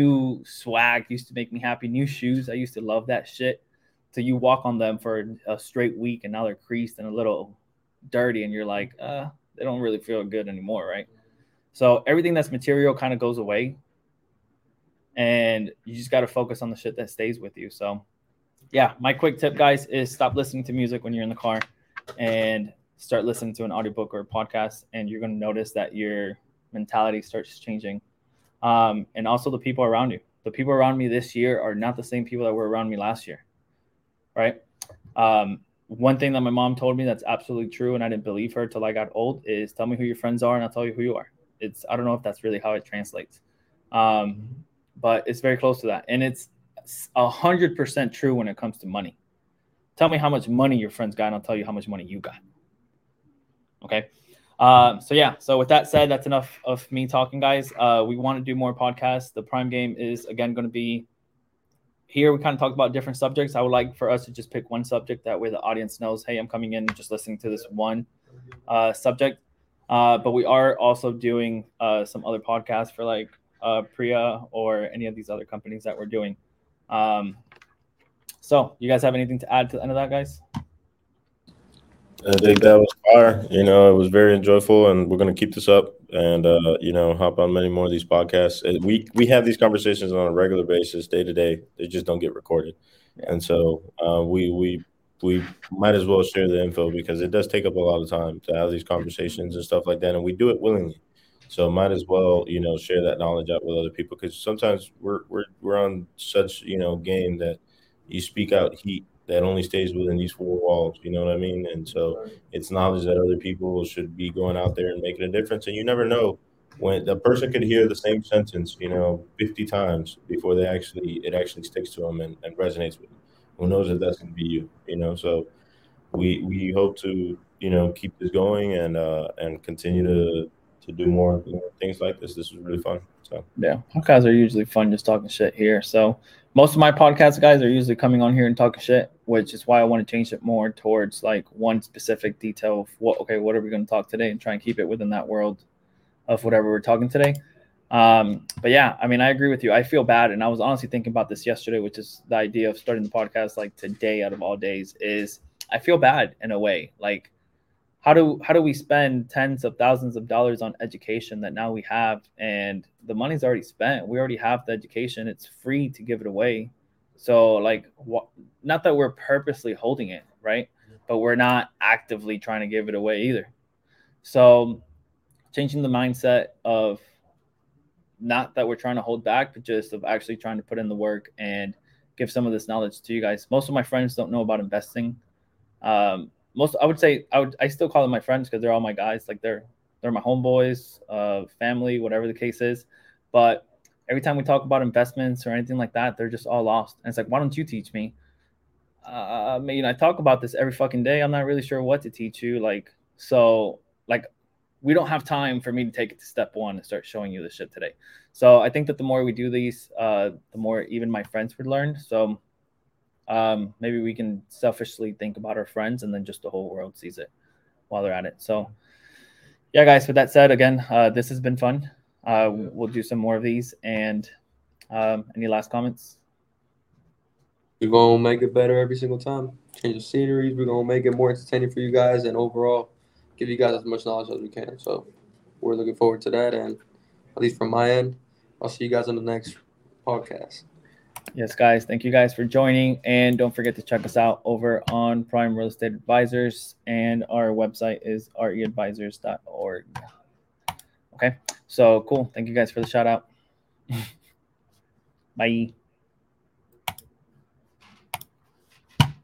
New swag used to make me happy. New shoes, I used to love that shit. So you walk on them for a straight week and now they're creased and a little dirty and you're like, they don't really feel good anymore, right? So everything that's material kind of goes away and you just got to focus on the shit that stays with you. So yeah, my quick tip, guys, is stop listening to music when you're in the car and start listening to an audiobook or a podcast, and you're going to notice that your mentality starts changing. And also the people around you. The people around me this year are not the same people that were around me last year, right? One thing that my mom told me that's absolutely true, and I didn't believe her till I got old, is tell me who your friends are and I'll tell you who you are. I don't know if that's really how it translates, but it's very close to that. And it's 100% true when it comes to money. Tell me how much money your friends got and I'll tell you how much money you got. Okay. So with that said, that's enough of me talking, guys. We want to do more podcasts. The Prime Game is, again, going to be here. We kind of talked about different subjects. I would like for us to just pick one subject. That way the audience knows, hey, I'm coming in just listening to this one subject. But we are also doing some other podcasts for like Priya or any of these other companies that we're doing. So you guys have anything to add to the end of that, guys? I think that was fire. It was very enjoyable, and we're going to keep this up and, hop on many more of these podcasts. We have these conversations on a regular basis, day to day. They just don't get recorded. Yeah. And so we might as well share the info because it does take up a lot of time to have these conversations and stuff like that. And we do it willingly. So might as well, share that knowledge out with other people because sometimes we're on such, game that you speak out heat that only stays within these four walls, you know what I mean? And so it's knowledge that other people should be going out there and making a difference. And you never know when the person could hear the same sentence, 50 times before they actually sticks to them and resonates with them. Who knows if that's going to be you, So we hope to, keep this going and continue to do more things like this. This was really fun. So yeah, podcasts are usually fun just talking shit here. So most of my podcast guys are usually coming on here and talking shit, which is why I want to change it more towards like one specific detail of what are we going to talk today and try and keep it within that world of whatever we're talking today. But yeah, I mean, I agree with you. I feel bad. And I was honestly thinking about this yesterday, which is the idea of starting the podcast like today out of all days is I feel bad in a way. Like how do we spend tens of thousands of dollars on education that now we have and the money's already spent? We already have the education. It's free to give it away. So like, not that we're purposely holding it, right? But we're not actively trying to give it away either. So changing the mindset of not that we're trying to hold back, but just of actually trying to put in the work and give some of this knowledge to you guys. Most of my friends don't know about investing. I still call them my friends because they're all my guys. Like they're my homeboys, family, whatever the case is. But every time we talk about investments or anything like that, they're just all lost. And it's like, why don't you teach me? I talk about this every fucking day. I'm not really sure what to teach you. We don't have time for me to take it to step one and start showing you this shit today. So I think that the more we do these, the more even my friends would learn. So maybe we can selfishly think about our friends and then just the whole world sees it while they're at it. So yeah, guys, with that said, again, this has been fun. We'll do some more of these and, any last comments? We're going to make it better every single time. Change the sceneries. We're going to make it more entertaining for you guys and overall give you guys as much knowledge as we can. So we're looking forward to that. And at least from my end, I'll see you guys on the next podcast. Yes, guys. Thank you guys for joining. And don't forget to check us out over on Prime Real Estate Advisors. And our website is readvisors.org. Okay. So cool. Thank you guys for the shout out. Bye.